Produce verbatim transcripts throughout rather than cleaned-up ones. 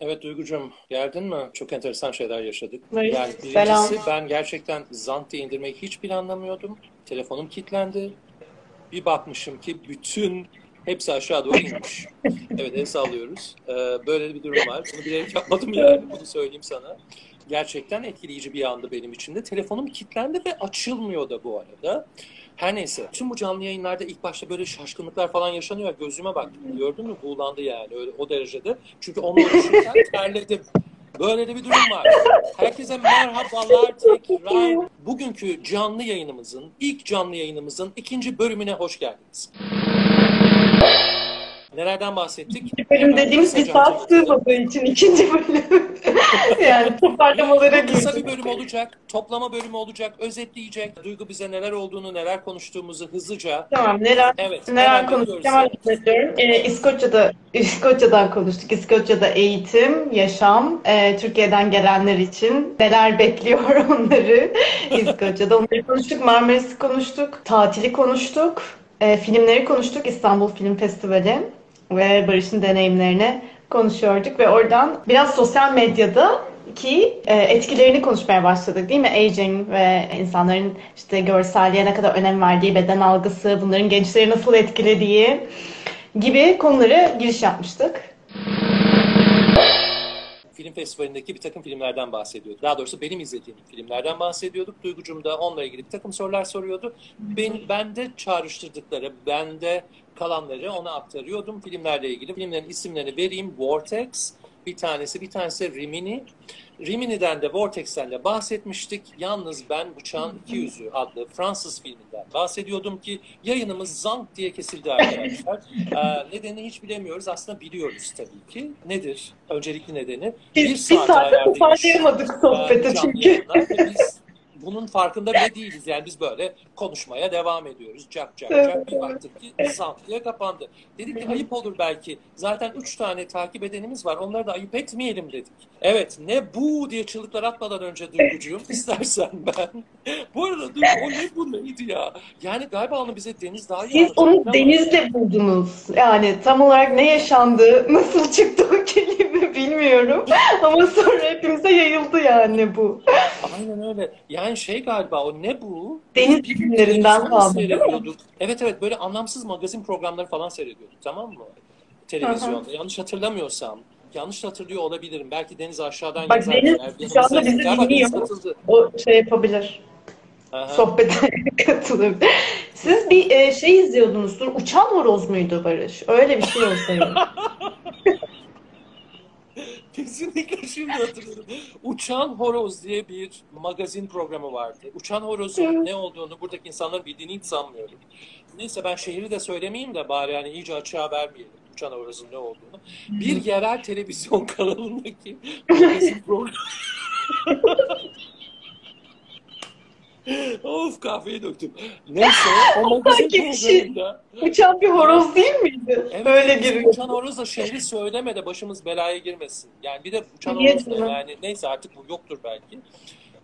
Evet Duygucuğum, geldin mi? Çok enteresan şeyler yaşadık. Hayır. Yani birincisi Selam. Ben gerçekten zant diye indirmeyi hiç planlamıyordum. Telefonum kilitlendi. Bir bakmışım ki bütün hepsi aşağı doğru inmiş. Evet, el sallıyoruz. Ee, böyle bir durum var. Bunu bilerek yapmadım yani. Bunu söyleyeyim sana. Gerçekten etkileyici bir andı benim için de. Telefonum kilitlendi ve açılmıyor da bu arada. Her neyse. Tüm bu canlı yayınlarda ilk başta böyle şaşkınlıklar falan yaşanıyor. Gözüme baktım. Gördün mü? Buğulandı yani. Öyle, o derecede. Çünkü onu düşünürken terledim. Böyle de bir durum var. Herkese merhabalar tekrar. Bugünkü canlı yayınımızın, ilk canlı yayınımızın ikinci bölümüne hoş geldiniz. Nelerden bahsettik? İkinci bölüm dediğimiz bir saat sığmadığı için ikinci bölüm. Yani toparlamalara girdik. Kısa bir bölüm olacak, toplama bölümü olacak, özetleyecek. Duygu bize neler olduğunu, neler konuştuğumuzu hızlıca. Tamam, neler, evet, neler konuştuk hemen anlatıyorum. Ee, İskoçya'da, İskoçya'dan konuştuk. İskoçya'da eğitim, yaşam, e, Türkiye'den gelenler için neler bekliyor onları İskoçya'da. Onları konuştuk, Marmaris'i konuştuk, tatili konuştuk. E, filmleri konuştuk, İstanbul Film Festivali ve Barış'ın deneyimlerini konuşuyorduk ve oradan biraz sosyal medyadaki e, etkilerini konuşmaya başladık, değil mi? Aging ve insanların işte görselliğe ne kadar önem verdiği, beden algısı, bunların gençleri nasıl etkilediği gibi konulara giriş yapmıştık. Film festivalindeki bir takım filmlerden bahsediyorduk. Daha doğrusu benim izlediğim filmlerden bahsediyorduk. Duygucum da onunla ilgili bir takım sorular soruyordu. Ben, ben de çağrıştırdıkları, ben de kalanları ona aktarıyordum. Filmlerle ilgili filmlerin isimlerini vereyim. Vortex bir tanesi, bir tanesi Rimini. Rimini'den de Vortex'ten de bahsetmiştik. Yalnız ben Bıçağın İki Yüzü adlı Fransız filminden bahsediyordum ki yayınımız zank diye kesildi arkadaşlar. ee, nedenini hiç bilemiyoruz. Aslında biliyoruz tabii ki. Nedir? Öncelikli nedeni. Biz bir saatte toparlayamadık sohbeti çünkü. Biz bunun farkında bile değiliz. Yani biz böyle konuşmaya devam ediyoruz. Cak cak cak. Bir baktık ki zank diye kapandı. Dedik ki ayıp olur belki. Zaten üç tane takip edenimiz var. Onları da ayıp etmeyelim dedik. Evet, ne bu diye çığlıklar atmadan önce Duygucuğum istersen ben. Bu arada Duygu, o ne bu neydi ya? Yani galiba onu bize Deniz daha iyi anlatıyor. Siz onu Deniz'le buldunuz. Yani tam olarak ne yaşandı, nasıl çıktı o kelime bilmiyorum. Ama sonra hepimize yayıldı yani bu. Aynen öyle. Yani şey galiba o ne bu? Deniz filmlerinden kaldı. Evet evet, böyle anlamsız magazin programları falan seyrediyorduk, tamam mı? Televizyonda. Aha. Yanlış hatırlamıyorsam. Yanlış hatırlıyor olabilirim. Belki Deniz aşağıdan bak, yazar. Deniz yani, şu anda bizi dinliyor. O şey yapabilir. Aha. Sohbete katılabilir. Siz bir e, şey izliyordunuzdur. Uçan Horoz muydu Barış? Öyle bir şey olsaydı. Kesinlikle şimdi hatırlıyorum. Uçan Horoz diye bir magazin programı vardı. Uçan Horoz'un ne olduğunu buradaki insanların bildiğini hiç sanmıyorum. Neyse ben şehri de söylemeyeyim de bari yani iyice açığa vermeyelim Uçan Horoz'un ne olduğunu. Bir yerel televizyon kanalındaki magazin programı. Of, kahveyi döktüm. Neyse o magazin programında. Uçan bir horoz değil miydi? Evet, böyle giriyor. Uçan horoz da şehri söyleme de başımız belaya girmesin. Yani bir de uçan horoz da yani neyse artık bu yoktur belki.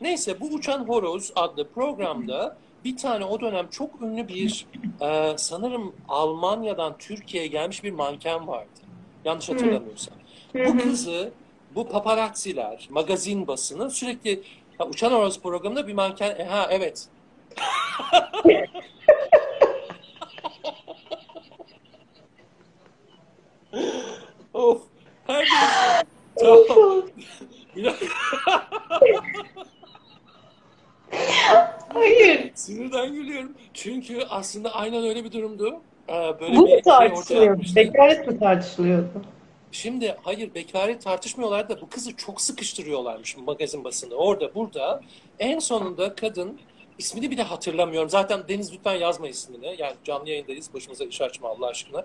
Neyse bu Uçan Horoz adlı programda bir tane o dönem çok ünlü bir e, sanırım Almanya'dan Türkiye'ye gelmiş bir manken vardı. Yanlış hatırlamıyorsam. Bu kızı bu paparazziler, magazin basını sürekli ya, Uçan Horoz programında bir manken... E, ha evet. Of. Her neyse. Tamam. Hayır. Sinirden gülüyorum. Çünkü aslında aynen öyle bir durumdu. Böyle bu bir tartışılıyordu. Bekaret mi tartışılıyordu? Şimdi hayır, bekarı tartışmıyorlar da bu kızı çok sıkıştırıyorlarmış magazin basını. Orada, burada. En sonunda kadın, ismini bile hatırlamıyorum. Zaten Deniz lütfen yazma ismini. Yani canlı yayındayız. Başımıza iş açma Allah aşkına.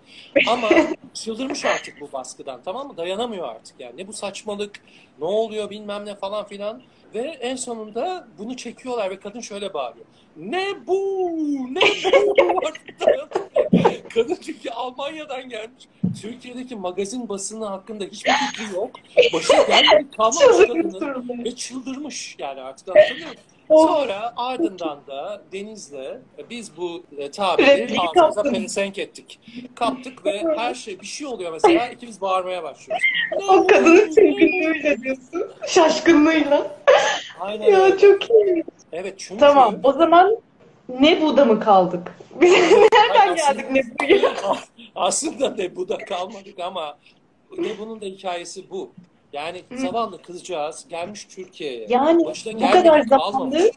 Ama çıldırmış artık bu baskıdan, tamam mı? Dayanamıyor artık yani. Ne bu saçmalık, ne oluyor bilmem ne falan filan. Ve en sonunda bunu çekiyorlar ve kadın şöyle bağırıyor. Ne bu? Ne bu? Kadın çünkü Almanya'dan gelmiş. Türkiye'deki magazin basını hakkında hiçbir fikri yok. Başına gelmedi kalmamış kadının. Ve çıldırmış yani artık, anlamıyorum. Sonra ardından da Deniz'le biz bu tabiri ağzımıza pelesenk ettik. Kaptık ve her şey, bir şey oluyor mesela, ikimiz bağırmaya başlıyoruz. O kadının çirkinliğiyle diyorsun. Şaşkınlığıyla. Aynen. Ya çok iyi. Evet çünkü... Tamam o zaman Nebu'da mı kaldık? Biz nereden geldik Nebu'ya? Aslında Nebu'da kalmadık ama Nebu'nun da hikayesi bu. Yani zavallı kızcağız gelmiş Türkiye'ye. Yani bu kadar zamandır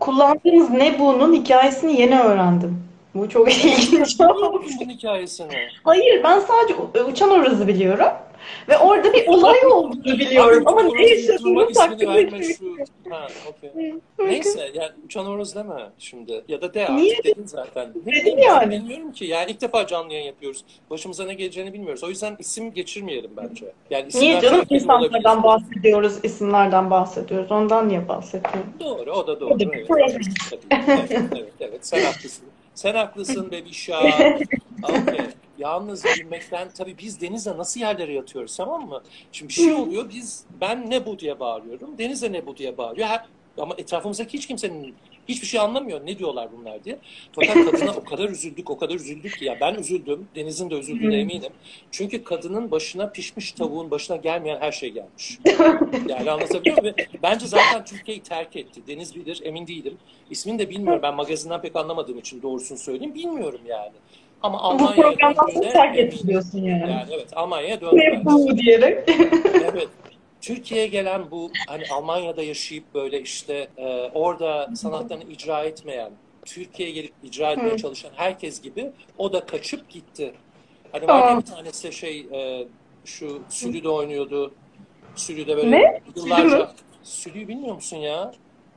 kullandığımız Nebu'nun hikayesini yeni öğrendim. Bu çok ilginç. Nebu'nun hikayesini. Hayır, ben sadece Uçan Horoz'u biliyorum. Ve orada bir olay olduğunu biliyorum. Ama ne yaşadığımı takdir ediyorum. Neyse, yani Uçan Horoz deme şimdi. Ya da de artık. Niye? Dedin zaten. Dedim ne, yani. Bilmiyorum ki. Yani ilk defa canlı yayın yapıyoruz. Başımıza ne geleceğini bilmiyoruz. O yüzden isim geçirmeyelim bence. Yani niye canım? İnsanlardan bahsediyoruz, isimlerden bahsediyoruz. Ondan niye bahsediyorum? Doğru, o da doğru. O da evet. Evet, evet, evet. Sen haklısın. Sen haklısın bebişa. Okay. Yalnız bilmekten tabii biz Deniz'le nasıl yerlere yatıyoruz, tamam mı? Şimdi bir şey oluyor, biz ben ne bu diye bağırıyorum, Deniz'le ne bu diye bağırıyor. Her, ama etrafımızdaki hiç kimsenin hiçbir şey anlamıyor. Ne diyorlar bunlar diye. Fakat kadına o kadar üzüldük, o kadar üzüldük ki ya ben üzüldüm, Deniz'in de üzüldüğüne eminim. Çünkü kadının başına pişmiş tavuğun başına gelmeyen her şey gelmiş. Yani anlatabiliyor muyum? Bence zaten Türkiye'yi terk etti. Deniz bilir, emin değilim. İsmini de bilmiyorum. Ben magazinden pek anlamadığım için doğrusunu söyleyeyim. Bilmiyorum yani. Ama Almanya'ya döndüğüne terk ediliyorsun yani. Yani evet, Almanya'ya döndüğüne. Bu diyerek. Evet. Türkiye'ye gelen bu hani Almanya'da yaşayıp böyle işte e, orada sanatlarını icra etmeyen, Türkiye'ye gelip icra etmeye Hı. çalışan herkes gibi o da kaçıp gitti. Hani Aa. var ya bir tanesi şey e, şu Sülü'de oynuyordu. Sülü'de böyle ne? Yıllarca. Sülü'yü bilmiyor musun ya?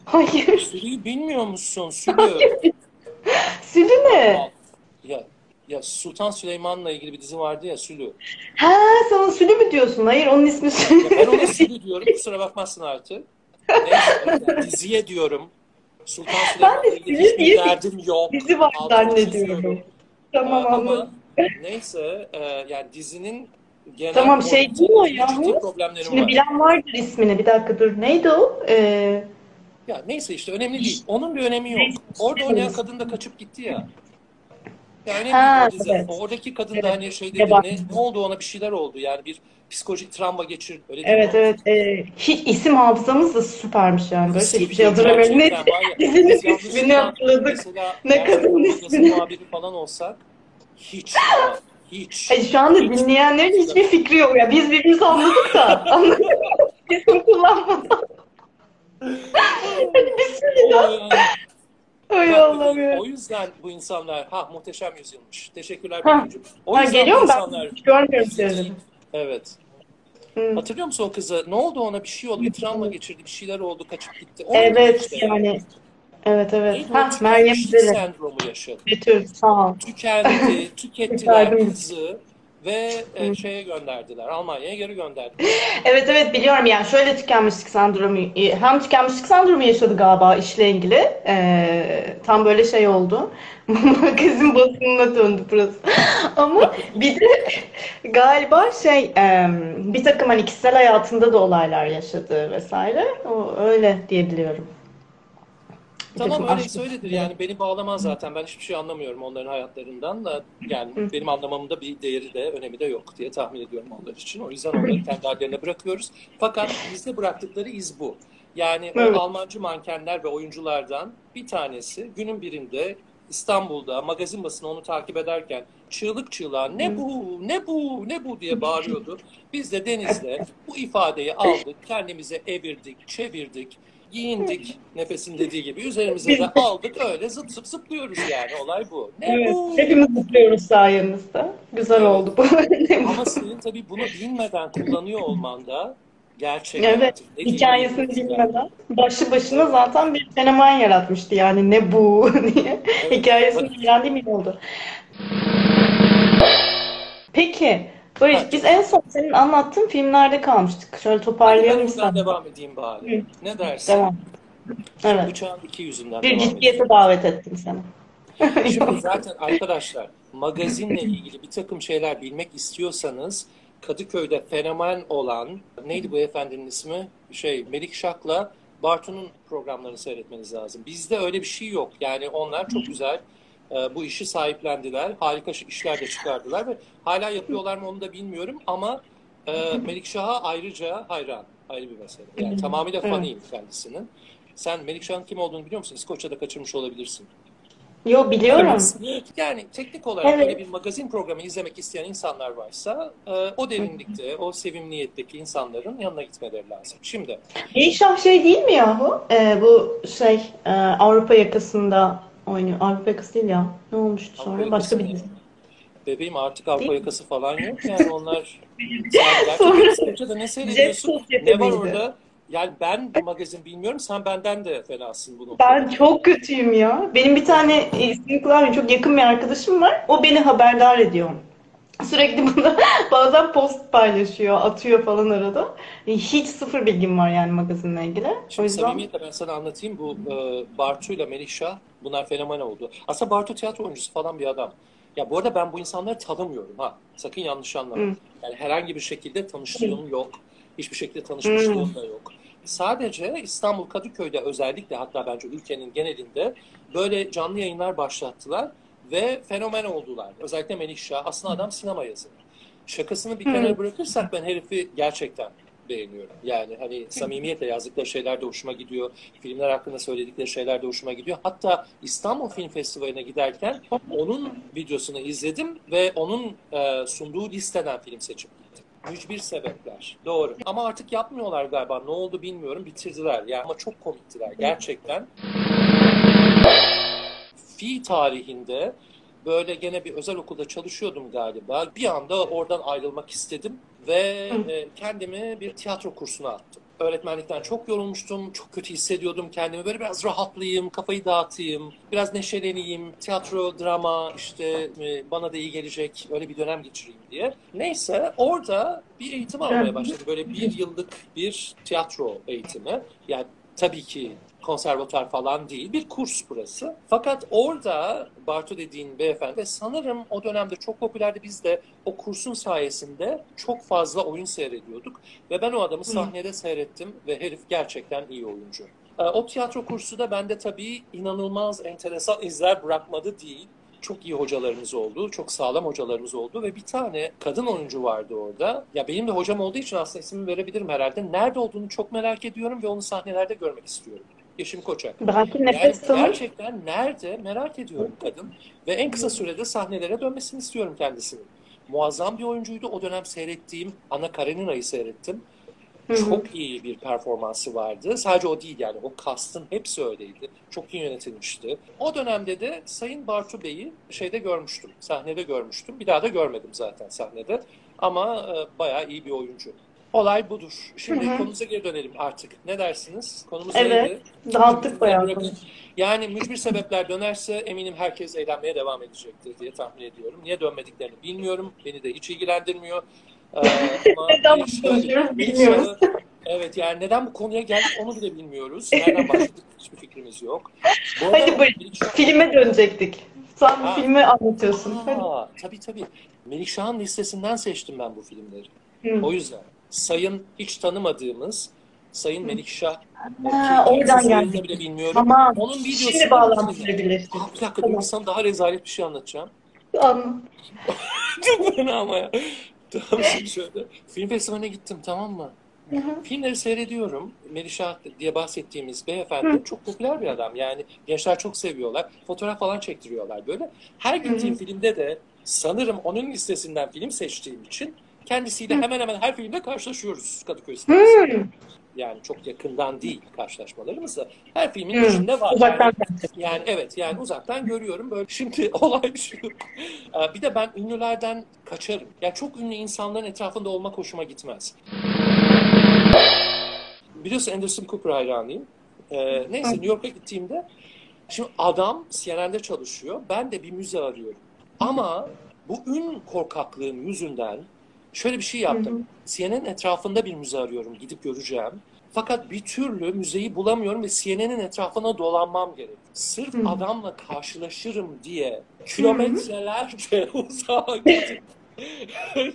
Hayır. Sülü'yü bilmiyor musun? Sülü. Sülü ne? Ya. Ya Sultan Süleyman'la ilgili bir dizi vardı ya, Sülü. Ha, sen o Sülü mü diyorsun? Hayır, onun ismi Sülü. Ben ona Sülü diyorum, kusura bakmazsın artık. Neyse, yani diziye diyorum. Sultan Süleyman'la ilgili hiçbir derdim yok. Dizi var zannediyorum. Tamam, anladım. Neyse, e, yani dizinin genel... Tamam, şey değil o yalnız. Şimdi var. Bilen vardır ismini, bir dakika dur. Neydi o? Ee... Ya neyse işte, önemli değil. Onun bir önemi yok. Orada oynayan kadın da kaçıp gitti ya. Yani ha, evet. Oradaki kadın da evet. Hani şey dedi, ne, ne oldu ona, bir şeyler oldu yani, bir psikolojik travma geçirdi. Öyle evet evet, ee, hiç isim hafızamız da süpermiş yani. Böyle hiçbir şey hatırlamıyorum. Ne dizinin ismini hatırladık, ne kadının ismini. Muhabiri falan olsak hiç. Hiç. Ay, şu anda hiç, dinleyenlerin hiç. hiçbir fikri yok ya. Biz birbirimizi anladık da. Anladık. İsim kullanmadan. Hadi biz şimdi Bak, o yüzden bu insanlar, ha muhteşem yüzyılmış. Teşekkürler Betül'cüğüm. O ha, yüzden bu insanlar... Hiç görmüyorum seni. Evet. Hmm. Hatırlıyor musun o kızı? Ne oldu ona? Bir şey oldu, bir travma geçirdi, bir şeyler oldu, kaçıp gitti. O evet işte. Yani. Evet, evet. Neydi ha, Meryem Zeli. Sendromu yaşadı. Betül, sağ ol. Tükendi, tükettiler kızı. Ve e, şeye gönderdiler, Almanya'ya geri gönderdiler. Evet evet, biliyorum yani şöyle tükenmişlik sendromu, hem tükenmişlik sendromu yaşadı galiba işle ilgili. E, tam böyle şey oldu, magazin basınına döndü burası. Ama bir de galiba şey, e, bir takım hani kişisel hayatında da olaylar yaşadı vesaire, o, öyle diyebiliyorum. Tamam, öyle söyledir yani, beni bağlamaz zaten, ben hiçbir şey anlamıyorum onların hayatlarından da yani. Hı. Benim anlamamda bir değeri de önemi de yok diye tahmin ediyorum onlar için, o yüzden onları kendi hallerine bırakıyoruz. Fakat bizde bıraktıkları iz bu yani. Evet. O Almancı mankenler ve oyunculardan bir tanesi günün birinde İstanbul'da magazin basını onu takip ederken çığlık çığlığa ne bu, ne bu, ne bu diye bağırıyordu. Biz de Deniz'le bu ifadeyi aldık, kendimize evirdik, çevirdik, giyindik, nefesin dediği gibi üzerimize de aldık, öyle zıp zıp zıplıyoruz yani, olay bu. Ne evet, bu? Hepimiz zıplıyoruz sayenizde. Güzel evet. Oldu bu. Ama senin tabii bunu bilmeden kullanıyor olman da gerçek. Evet, hikayesini bilmeden. Başlı başına zaten bir fenomen yaratmıştı yani, ne bu diye. Evet, hikayesini bilen mi oldu? Peki, Barış, biz en son senin anlattığın filmlerde kalmıştık. Şöyle toparlayalım istedim. Devam edeyim bari. Hı. Ne dersin? Devam. Evet. Bıçağın iki yüzünden. Bir ciddiyete davet ettim seni. Şimdi zaten arkadaşlar, magazinle ilgili bir takım şeyler bilmek istiyorsanız Kadıköy'de fenomen olan, neydi bu efendinin ismi? Şey, Melikşah'la Bartu'nun programlarını seyretmeniz lazım. Bizde öyle bir şey yok. Yani onlar çok güzel e, bu işi sahiplendiler. Harika işler de çıkardılar ve hala yapıyorlar mı onu da bilmiyorum ama e, Melikşah'a ayrıca hayran. Ayrı bir mesele. Yani tamamıyla fanıyım kendisinin. Sen Melikşah'ın kim olduğunu biliyor musun? İskoçya'da kaçırmış olabilirsin. Yo, biliyorum. Yani teknik olarak evet. Böyle bir magazin programı izlemek isteyen insanlar varsa o derinlikte, o sevimliyetteki insanların yanına gitmeleri lazım. Şimdi. Melikşah şey değil mi yahu? Ee, bu şey Avrupa yakasında oynuyor. Avrupa yakası değil ya. Ne olmuştu sonra? Avrupa başka bir değil. Bebeğim artık Avrupa yakası falan yok. Yani onlar sonra ne seyrediyorsun? Ne var orada? Yani ben magazin bilmiyorum, sen benden de fenasın bunu. Ben çok kötüyüm ya. Benim bir tane e, çok yakın bir arkadaşım var. O beni haberdar ediyor. Sürekli bana bazen post paylaşıyor, atıyor falan arada. Hiç sıfır bilgim var yani magazinle ilgili. Şimdi yüzden... samimiyetle ben sana anlatayım. Bu e, Bartu ile Melikşah bunlar fenomen oldu. Aslında Bartu tiyatro oyuncusu falan bir adam. Ya bu arada ben bu insanları tanımıyorum ha. Sakın yanlış anlama. Hmm. Yani herhangi bir şekilde tanıştığım yok. Hiçbir şekilde tanışmışlığım hmm. da yok. Sadece İstanbul Kadıköy'de özellikle hatta bence ülkenin genelinde böyle canlı yayınlar başlattılar ve fenomen oldular. Özellikle Melikşah. Aslında adam sinema yazarı. Şakasını bir kenara bırakırsak ben herifi gerçekten beğeniyorum. Yani hani samimiyetle yazdıkları şeyler de hoşuma gidiyor. Filmler hakkında söyledikleri şeyler de hoşuma gidiyor. Hatta İstanbul Film Festivali'ne giderken onun videosunu izledim ve onun sunduğu listeden film seçip gittim. Mücbir sebepler. Doğru. Ama artık yapmıyorlar galiba. Ne oldu bilmiyorum. Bitirdiler. Yani ama çok komiktiler. Gerçekten. Fi tarihinde böyle gene bir özel okulda çalışıyordum galiba. Bir anda oradan ayrılmak istedim ve kendimi bir tiyatro kursuna attım. Öğretmenlikten çok yorulmuştum. Çok kötü hissediyordum kendimi. Böyle biraz rahatlayayım, kafayı dağıtayım, biraz neşeleneyim. Tiyatro, drama, işte bana da iyi gelecek. Öyle bir dönem geçireyim diye. Neyse orada bir eğitim almaya başladım. Böyle bir yıllık bir tiyatro eğitimi. Yani tabii ki konservatuar falan değil. Bir kurs burası. Fakat orada Bartu dediğin beyefendi ve sanırım o dönemde çok popülerdi. Biz de o kursun sayesinde çok fazla oyun seyrediyorduk. Ve ben o adamı sahnede seyrettim ve herif gerçekten iyi oyuncu. O tiyatro kursu da bende tabii inanılmaz enteresan izler bırakmadı değil. Çok iyi hocalarımız oldu, çok sağlam hocalarımız oldu ve bir tane kadın oyuncu vardı orada. Ya benim de hocam olduğu için aslında ismini verebilirim herhalde. Nerede olduğunu çok merak ediyorum ve onu sahnelerde görmek istiyorum. Yeşim Koçak. Yani gerçekten nerede merak ediyorum kadın ve en kısa sürede sahnelere dönmesini istiyorum kendisini. Muazzam bir oyuncuydu. O dönem seyrettiğim Anna Karenina'yı seyrettim. Çok iyi bir performansı vardı. Sadece o değil yani. O kastın hepsi öyleydi. Çok iyi yönetilmişti. O dönemde de Sayın Bartu Bey'i şeyde görmüştüm. Sahnede görmüştüm. Bir daha da görmedim zaten sahnede. Ama e, bayağı iyi bir oyuncu. Olay budur. Şimdi hı hı. konumuza geri dönelim artık. Ne dersiniz? Konumuz evet, neydi? Evet. Dağıttık bayağı. Yani mücbir sebepler dönerse eminim herkes eğlenmeye devam edecektir diye tahmin ediyorum. Niye dönmediklerini bilmiyorum. Beni de hiç ilgilendirmiyor. Neden başlıyoruz bilmiyoruz. Evet yani neden bu konuya geldik onu bile bilmiyoruz. Nereden başladık hiçbir fikrimiz yok. Arada, hadi buyurun Melikşah... filme dönecektik. Sen bu filmi anlatıyorsun. Aa, tabii tabii. Melikşah'ın listesinden seçtim ben bu filmleri. Hı. O yüzden sayın hiç tanımadığımız Sayın Melikşah. Ha, oradan geldi. Bile bilmiyorum. Ama onun videosunu şimdi bağlanabiliriz. Ah, bir dakika tamam. Sana daha rezalet bir şey anlatacağım. Anladım. Çok fena ama ya. Tamam şimdi şöyle. Film festivaline gittim tamam mı? Hı hı. Filmleri seyrediyorum. Melikşah diye bahsettiğimiz beyefendi hı. çok popüler bir adam. Yani gençler çok seviyorlar. Fotoğraf falan çektiriyorlar böyle. Her gittiğim filmde de sanırım onun listesinden film seçtiğim için kendisiyle hı. hemen hemen her filmde karşılaşıyoruz Kadıköy sinemasında. Yani çok yakından değil karşılaşmalarımız da her filmin hmm. içinde var. Uzaktan yani, yani evet yani uzaktan görüyorum böyle. Şimdi olay şu. Bir de ben ünlülerden kaçarım. Yani çok ünlü insanların etrafında olmak hoşuma gitmez. Biliyorsun Anderson Cooper hayranıyım. Ee, neyse New York'a gittiğimde şimdi adam C N N'de çalışıyor. Ben de bir müze arıyorum. Ama bu ün korkaklığım yüzünden şöyle bir şey yaptım. Hı hı. C N N'in etrafında bir müze arıyorum. Gidip göreceğim. Fakat bir türlü müzeyi bulamıyorum ve C N N'in etrafına dolanmam gerek. Sırf hı hı. adamla karşılaşırım diye kilometrelerce uzağa gidip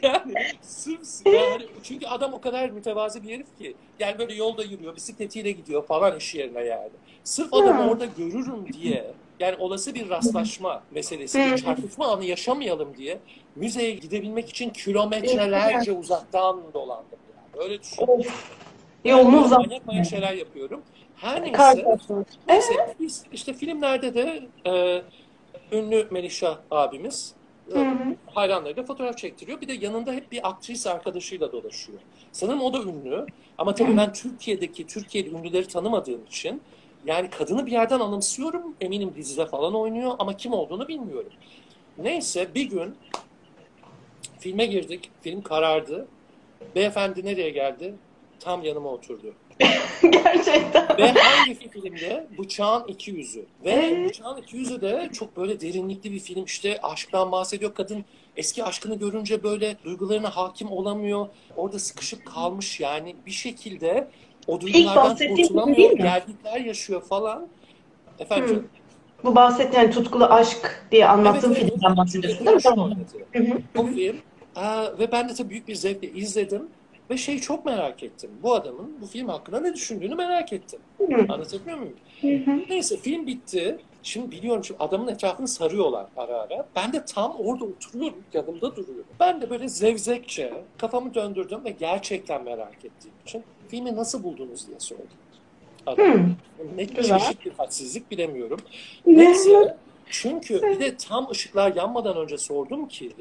yani sırf yani Çünkü adam o kadar mütevazi bir herif ki. Yani böyle yolda yürüyor, bisikletiyle gidiyor falan iş yerine yani. Sırf adamı orada görürüm diye, yani olası bir rastlaşma meselesi, bir çarpışma anı yaşamayalım diye müzeye gidebilmek için kilometrelerce uzaktan dolandım. Yani. Öyle düşünüyorum. Yolunu uzatmaya yani uzak şeyler yapıyorum. Her neyse, neyse biz işte filmlerde de e, ünlü Melikşah abimiz hayranlarıyla fotoğraf çektiriyor. Bir de yanında hep bir aktris arkadaşıyla dolaşıyor. Sanırım o da ünlü. Ama tabii ben Türkiye'deki, Türkiye'li ünlüleri tanımadığım için yani kadını bir yerden anımsıyorum. Eminim dizide falan oynuyor ama kim olduğunu bilmiyorum. Neyse bir gün filme girdik. Film karardı. Beyefendi nereye geldi? Tam yanıma oturdu. Gerçekten. Ve hangi filmde? Bıçağın İki Yüzü. Ve Bıçağın İki Yüzü de çok böyle derinlikli bir film. İşte aşktan bahsediyor. Kadın eski aşkını görünce böyle duygularına hakim olamıyor. Orada sıkışıp kalmış yani. Bir şekilde o duygulardan kurtulamıyor. Gerginlikler yaşıyor falan. Efendim? Hı. Bu bahsettiğin yani tutkulu aşk diye anlattığım evet, filmden evet, bahsediyorsun değil mi? Tamam. O film. Aa, ve ben de tabii büyük bir zevkle izledim. Ve şey çok merak ettim. Bu adamın bu film hakkında ne düşündüğünü merak ettim. Hı-hı. Anlatabiliyor muyum? Hı-hı. Neyse film bitti. Şimdi biliyorum şimdi adamın etrafını sarıyorlar ara ara. Ben de tam orada oturuyorum. Yanımda duruyorum. Ben de böyle zevzekçe kafamı döndürdüm ve gerçekten merak ettiğim için filmi nasıl buldunuz diye sordum. Adam. Ne çeşit bir hadsizlik bilemiyorum. Neyse. Çünkü bir de tam ışıklar yanmadan önce sordum ki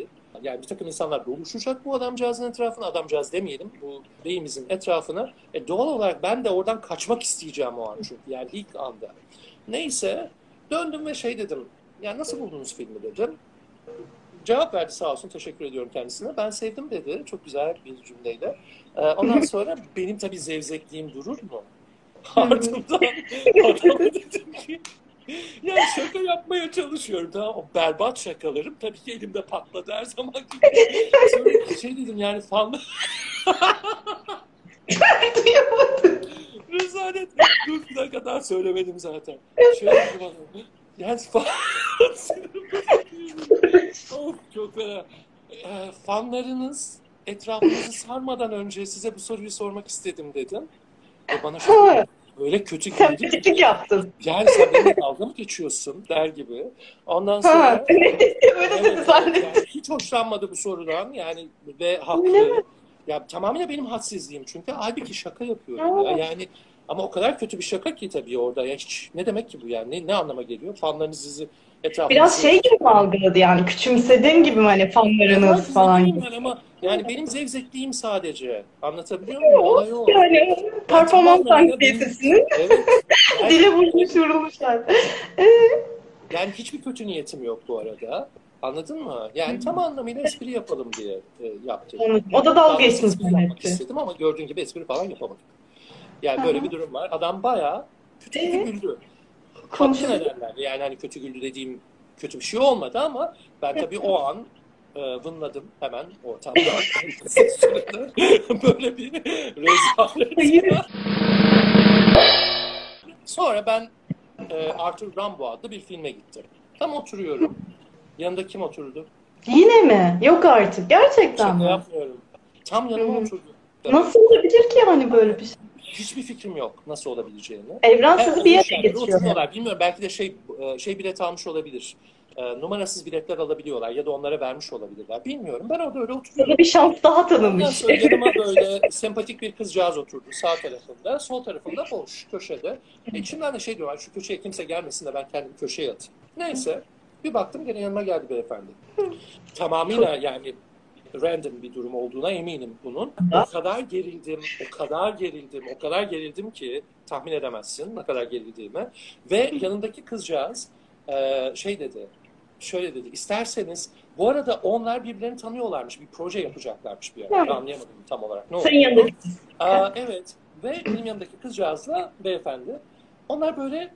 yani bir takım insanlar doluşacak bu adamcağızın etrafına, adamcağız demeyelim, bu beyimizin etrafına. E doğal olarak ben de oradan kaçmak isteyeceğim o an çünkü yani ilk anda. Neyse döndüm ve şey dedim, yani nasıl buldunuz filmi dedim. Cevap verdi sağ olsun, teşekkür ediyorum kendisine. Ben sevdim dedi, çok güzel bir cümleyle. E, ondan sonra benim tabii zevzekliğim durur mu? Ardından adamı dedim ki... Yani şaka yapmaya çalışıyorum. Tamam, o berbat şakalarım tabii ki elimde patladı her zaman gibi. Sonra şey dedim yani falan. Rezalet. Dur kadar söylemedim zaten. Şöyle dedim bana. Yani falan. Of çok fena. E, fanlarınız etrafınızı sarmadan önce size bu soruyu sormak istedim dedim. E, bana şöyle. Böyle kötü kritik yaptın. Yani sen benimle dalga mı geçiyorsun der gibi. Ondan sonra... Ha, evet, evet, yani hiç hoşlanmadı bu sorudan. Yani ve haklı. Ya, tamamıyla benim hadsizliğim çünkü. Halbuki şaka yapıyorum. Ya. Yani ama o kadar kötü bir şaka ki tabii orada. Ya hiç, ne demek ki bu yani? Ne, ne anlama geliyor? Fanlarınız sizi etrafında... Biraz şey gibi mi algıladı yani? Küçümsediğim gibi mi hani fanlarınız falan gibi? Ama yani benim zevzekliğim sadece. Anlatabiliyor muyum? Olay o. Yani performans anksiyetesinin evet, yani, dile vurmuş yorulmuşlar. Yani hiçbir kötü niyetim yok bu arada. Anladın mı? Yani tam anlamıyla espri yapalım diye e, yaptım. O da dalga geçmek istedim ama gördüğün gibi espri falan yapamadım. Yani böyle bir durum var. Adam bayağı kötü ee, güldü. Konuşun nedenlerdi. Yani hani kötü güldü dediğim kötü bir şey olmadı ama ben tabii o an e, vınladım hemen ortamda. Böyle bir rezalet. Sonra ben e, Arthur Rambo adlı bir filme gittim. Tam oturuyorum. Yanında kim oturdu? Yine mi? Yok artık. Gerçekten şimdi mi? Yapmıyorum. Tam yanıma oturdu. Nasıl olabilir ki yani böyle bir şey? Hiçbir fikrim yok nasıl olabileceğini. Evren sizi bir yere geçiyor. Bilmiyorum belki de şey şey bilet almış olabilir. E, numarasız biletler alabiliyorlar ya da onlara vermiş olabilirler. Bilmiyorum. Ben orada öyle oturuyorum. Böyle bir şans daha tanınmış. Yanıma böyle sempatik bir kızcağız oturdu sağ tarafımda. Sol tarafımda boş köşede. E, içimden de şey diyorlar şu köşeye kimse gelmesin de ben kendim köşeye yatayım. Neyse. Bir baktım gene yanıma geldi beyefendi. Tamamıyla yani random bir durum olduğuna eminim bunun. O kadar gerildim, o kadar gerildim, o kadar gerildim ki tahmin edemezsin ne kadar gerildiğimi. Ve yanındaki kızcağız şey dedi, şöyle dedi, isterseniz bu arada onlar birbirlerini tanıyorlarmış, bir proje yapacaklarmış bir yerde. Evet. Anlayamadım tam olarak ne oldu? Senin yanındaki. Aa, evet ve benim yanındaki kızcağızla beyefendi onlar böyle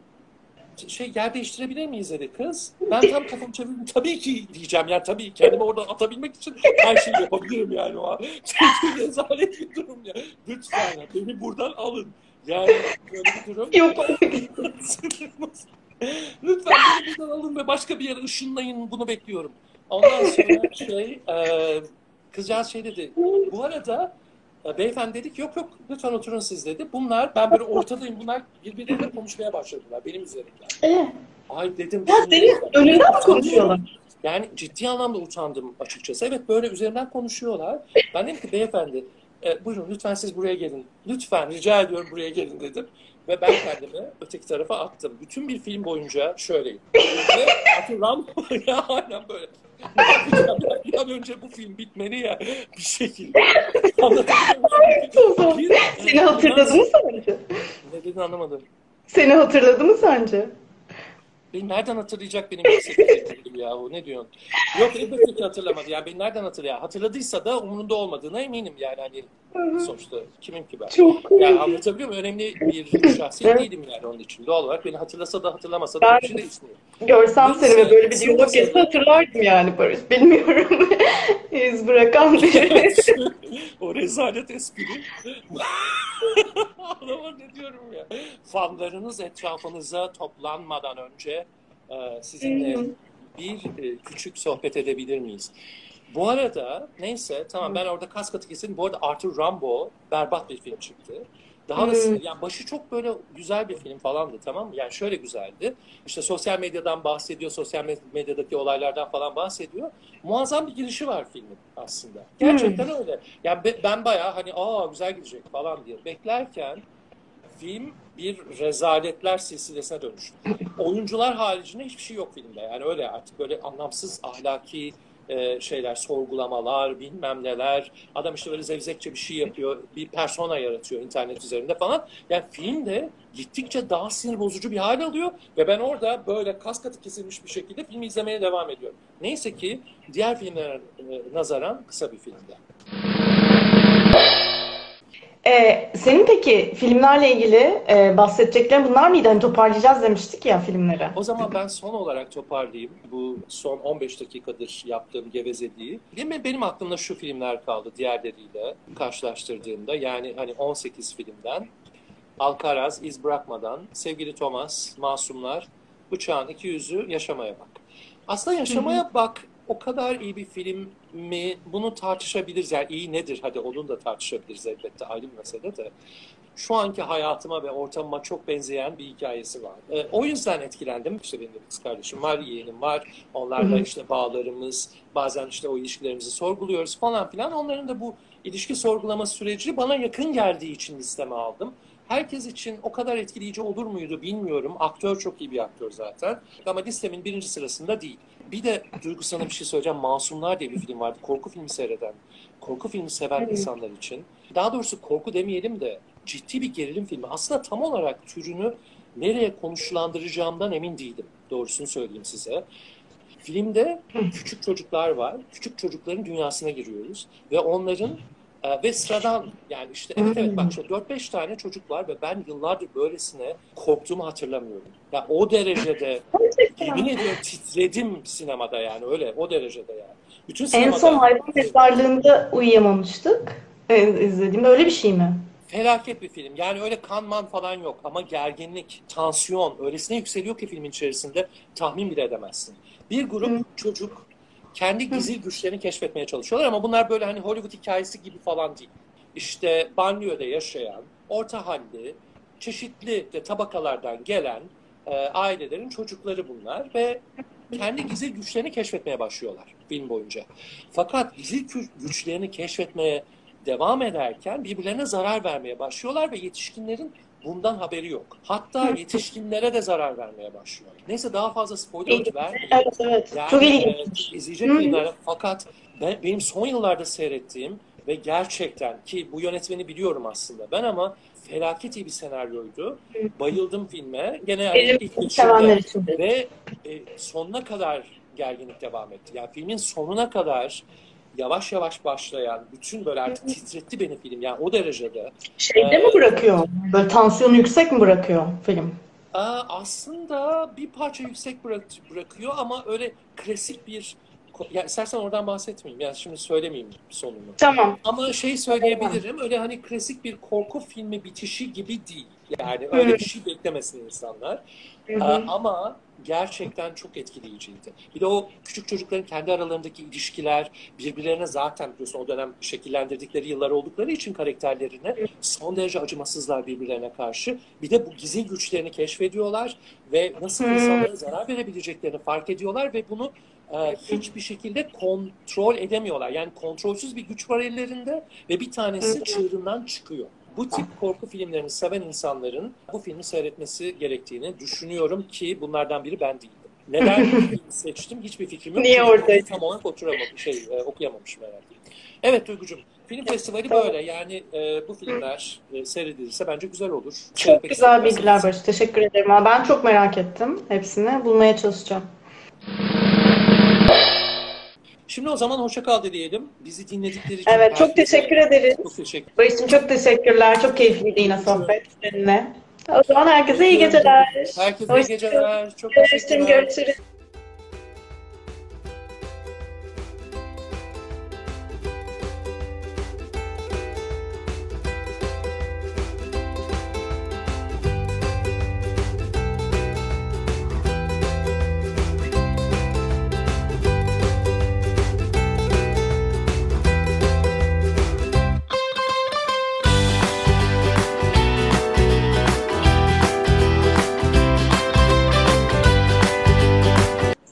şey yer değiştirebilir miyiz dedi kız. Ben tam kafamı çevirdim. Tabii ki diyeceğim. Yani tabii kendimi oradan atabilmek için her şeyi yapabilirim yani o an. Çünkü rezalet bir durum ya. Lütfen beni buradan alın. Yani böyle bir durum. Lütfen beni buradan alın ve başka bir yere ışınlayın. Bunu bekliyorum. Ondan sonra şey e, kızcağız şey dedi. Bu arada Beyefendi dedik, yok yok lütfen oturun siz dedi. Bunlar, ben böyle ortadayım, bunlar birbirleriyle konuşmaya başladılar benim üzerimden. Ee? Ay dedim. Ya senin önünden mi konuşuyorlar? Yani ciddi anlamda utandım açıkçası. Evet, böyle üzerinden konuşuyorlar. Ben dedim ki beyefendi e, buyurun lütfen siz buraya gelin. Lütfen rica ediyorum buraya gelin dedim. Ve ben kendimi öteki tarafa attım. Bütün bir film boyunca şöyleyim. Ve Arthur Rambo ya aynen böyle. Bir an önce bu film bitmeli ya bir şekilde. Bir, seni hatırladı mı sence? Ne dedin anlamadım. Seni hatırladı mı sence? Beni nereden hatırlayacak benim sekiz yaşındayım ya o ne diyorsun? Yok elbette ki hatırlamadı ya, beni nereden hatırlayacak? Hatırladıysa da umurunda olmadığına eminim yani hani sonuçta kimim ki ben? Çok yani iyi. Anlatabiliyor muyum? Önemli bir şahsiyet değilim yani onun için. Doğal olarak beni hatırlasa da hatırlamasa da bir şey de istiyor. Görsem seni ve böyle bir diyalog geçse hatırlardım yani Barış. Bilmiyorum. İz bırakan biri. O rezalet espri. Adama ne diyorum ya. Fanlarınız etrafınıza toplanmadan önce sizinle bir küçük sohbet edebilir miyiz? Bu arada neyse tamam ben orada kaskatı kesin. Bu arada Arthur Rambo berbat bir film çıktı. Daha da yani başı çok böyle güzel bir film falandı, tamam mı? Yani şöyle güzeldi. İşte sosyal medyadan bahsediyor, sosyal medyadaki olaylardan falan bahsediyor. Muazzam bir girişi var filmin aslında. Gerçekten hmm. öyle. Yani ben bayağı hani aa güzel gidecek falan diye beklerken film bir rezaletler silsilesine dönüştü. Oyuncular haricinde hiçbir şey yok filmde. Yani öyle artık böyle anlamsız ahlaki şeyler, sorgulamalar, bilmem neler. Adam işte böyle zevzekçe bir şey yapıyor, bir persona yaratıyor internet üzerinde falan. Yani film de gittikçe daha sinir bozucu bir hal alıyor ve ben orada böyle kaskatı kesilmiş bir şekilde filmi izlemeye devam ediyorum. Neyse ki diğer filmlere nazaran kısa bir filmdi. Ee, senin peki filmlerle ilgili e, bahsedeceklerin bunlar mıydı? Hani toparlayacağız demiştik ya filmlere. O zaman ben son olarak toparlayayım. Bu son on beş dakikadır yaptığım gevezeliği. Benim aklımda şu filmler kaldı diğerleriyle karşılaştırdığımda. Yani hani on sekiz filmden, Alkaraz, İz Bırakma'dan, Sevgili Thomas, Masumlar, Bıçağın İki Yüzü, Yaşamaya Bak. Aslında Yaşamaya Bak o kadar iyi bir film mi? Bunu tartışabiliriz. Yani iyi nedir? Hadi onu da tartışabiliriz elbette. Ayrı bir mesele de. Şu anki hayatıma ve ortamıma çok benzeyen bir hikayesi var. E, o yüzden etkilendim. İşte benim de kız kardeşim var, yeğenim var. Onlarla işte bağlarımız, bazen işte o ilişkilerimizi sorguluyoruz falan filan. Onların da bu ilişki sorgulama süreci bana yakın geldiği için listeme aldım. Herkes için o kadar etkileyici olur muydu bilmiyorum. Aktör çok iyi bir aktör zaten. Ama listemin birinci sırasında değil. Bir de Duygu sana bir şey söyleyeceğim. Masumlar diye bir film vardı. Korku filmi seyreden, korku filmi seven insanlar için. Daha doğrusu korku demeyelim de ciddi bir gerilim filmi. Aslında tam olarak türünü nereye konuşlandıracağımdan emin değilim. Doğrusunu söyleyeyim size. Filmde küçük çocuklar var. Küçük çocukların dünyasına giriyoruz. Ve onların... Ve sıradan yani işte evet evet bak işte dört beş tane çocuk var ve ben yıllardır böylesine korktuğumu hatırlamıyorum. Ya o derecede yemin ediyorum titredim sinemada yani öyle o derecede yani. Bütün sinemada, en son hayvan mezarlığında uyuyamamıştık izlediğimde öyle bir şey mi? Felaket bir film. Yani öyle kanman falan yok ama gerginlik, tansiyon öylesine yükseliyor ki filmin içerisinde tahmin bile edemezsin. Bir grup Hı. çocuk kendi gizli güçlerini keşfetmeye çalışıyorlar ama bunlar böyle hani Hollywood hikayesi gibi falan değil. İşte banliyöde yaşayan, orta halli, çeşitli de tabakalardan gelen e, ailelerin çocukları bunlar ve kendi gizli güçlerini keşfetmeye başlıyorlar film boyunca. Fakat gizli güçlerini keşfetmeye devam ederken birbirlerine zarar vermeye başlıyorlar ve yetişkinlerin bundan haberi yok. Hatta yetişkinlere de zarar vermeye başlıyor. Neyse daha fazla spoiler vermeyeyim. Evet, evet. Yani, çok ilginç. E, izleyecek filmler. Fakat ben, benim son yıllarda seyrettiğim ve gerçekten ki bu yönetmeni biliyorum aslında ben ama felaket iyi bir senaryoydu. Hı. Bayıldım filme. Gene yani ilk geçimde ve e, sonuna kadar gerginlik devam etti. Yani filmin sonuna kadar yavaş yavaş başlayan, bütün böyle artık titretti beni film. Yani o derecede. Şeyde ee, mi bırakıyor? Böyle tansiyonu yüksek mi bırakıyor film? Aslında bir parça yüksek bırak, bırakıyor ama öyle klasik bir ya istersen oradan bahsetmeyeyim. Yani şimdi söylemeyeyim sonunu. Tamam. Ama şey söyleyebilirim. Tamam. Öyle hani klasik bir korku filmi bitişi gibi değil. Yani Hı-hı. öyle bir şey beklemesin insanlar. Aa, ama gerçekten çok etkileyiciydi. Bir de o küçük çocukların kendi aralarındaki ilişkiler, birbirlerine zaten biliyorsun o dönem şekillendirdikleri yıllar oldukları için karakterlerine son derece acımasızlar birbirlerine karşı. Bir de bu gizli güçlerini keşfediyorlar ve nasıl insanlara zarar verebileceklerini fark ediyorlar ve bunu hiçbir şekilde kontrol edemiyorlar. Yani kontrolsüz bir güç var ellerinde ve bir tanesi çığırından çıkıyor. Bu tip korku filmlerini seven insanların bu filmi seyretmesi gerektiğini düşünüyorum ki bunlardan biri ben değildim. Neden seçtim? Hiçbir fikrim yok. Niye orada? Tam olarak oturamadım, şey, okuyamamışım herhalde. Evet Duygucuğum, film festivali böyle. Yani e, bu filmler e, seyredilirse bence güzel olur. Çok Peki, güzel bilgiler Barış. Teşekkür ederim. Ben çok merak ettim hepsini. Bulmaya çalışacağım. Şimdi o zaman hoşça kal diyelim. Bizi dinledikleri için. Evet, çok teşekkür ederiz. Çok teşekkür. Barış'ım çok teşekkürler. Çok keyifliydi yine sohbet seninle. O zaman herkese iyi geceler. Herkese iyi geceler. Çok teşekkürler. Görüşürüz.